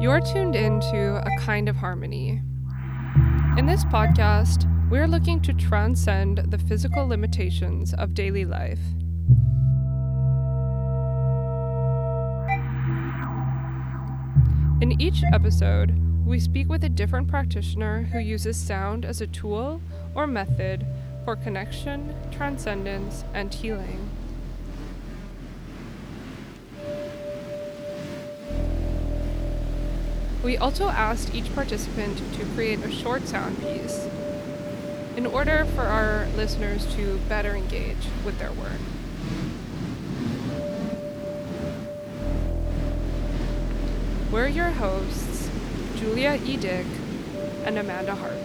You're tuned into A Kind of Harmony. In this podcast, we're looking to transcend the physical limitations of daily life. In each episode, we speak with a different practitioner who uses sound as a tool or method for connection, transcendence, and healing. We also asked each participant to create a short sound piece in order for our listeners to better engage with their work. We're your hosts, Julia E. Dick and Amanda Harvey.